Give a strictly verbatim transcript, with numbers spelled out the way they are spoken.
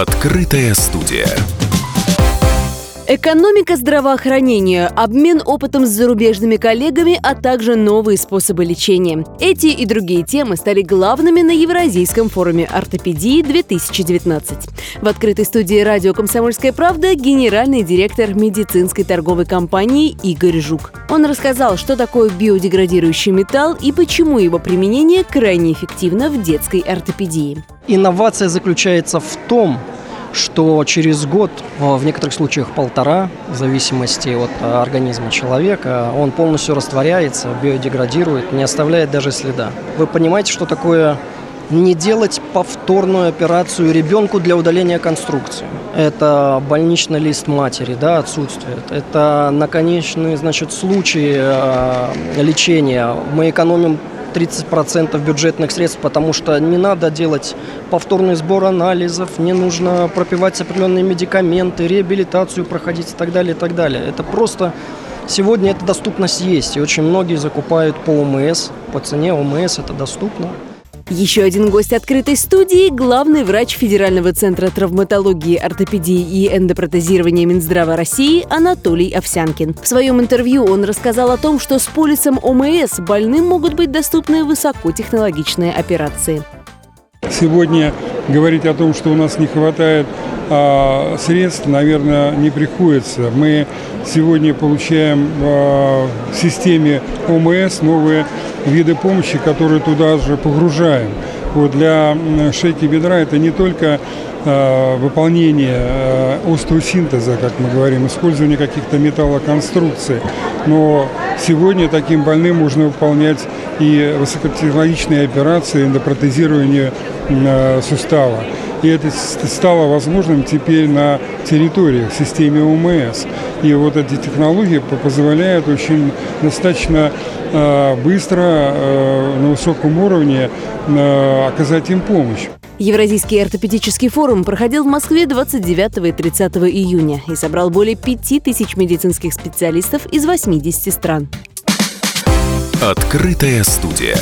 Открытая студия. Экономика здравоохранения, обмен опытом с зарубежными коллегами, а также новые способы лечения. Эти и другие темы стали главными на Евразийском форуме «Ортопедии-две тысячи девятнадцать». В открытой студии «Радио Комсомольская правда» генеральный директор медицинской торговой компании Игорь Жук. Он рассказал, что такое биодеградирующий металл и почему его применение крайне эффективно в детской ортопедии. Инновация заключается в том, что через год, в некоторых случаях полтора, в зависимости от организма человека, он полностью растворяется, биодеградирует, не оставляет даже следа. Вы понимаете, что такое не делать повторную операцию ребенку для удаления конструкции? Это больничный лист матери, да, отсутствует. Это наконечные, значит, случаи лечения. Мы экономим тридцать процентов бюджетных средств, потому что не надо делать повторный сбор анализов, не нужно пропивать определенные медикаменты, реабилитацию проходить и так далее, и так далее. Это просто... Сегодня эта доступность есть, и очень многие закупают по ОМС, по цене ОМС это доступно. Еще один гость открытой студии – главный врач Федерального центра травматологии, ортопедии и эндопротезирования Минздрава России Анатолий Овсянкин. В своем интервью он рассказал о том, что с полисом ОМС больным могут быть доступны высокотехнологичные операции. Сегодня говорить о том, что у нас не хватает а, средств, наверное, не приходится. Мы сегодня получаем а, в системе ОМС новые виды помощи, которые туда же погружаем. Вот для шейки бедра это не только а, выполнение а, остеосинтеза, как мы говорим, использование каких-то металлоконструкций, но сегодня таким больным можно выполнять и высокотехнологичные операции, эндопротезирование э, сустава. И это стало возможным теперь на территориях, в системе ОМС. И вот эти технологии позволяют очень достаточно э, быстро, э, на высоком уровне э, оказать им помощь. Евразийский ортопедический форум проходил в Москве двадцать девятого и тридцатого июня и собрал более пяти тысяч медицинских специалистов из восьмидесяти стран. Открытая студия.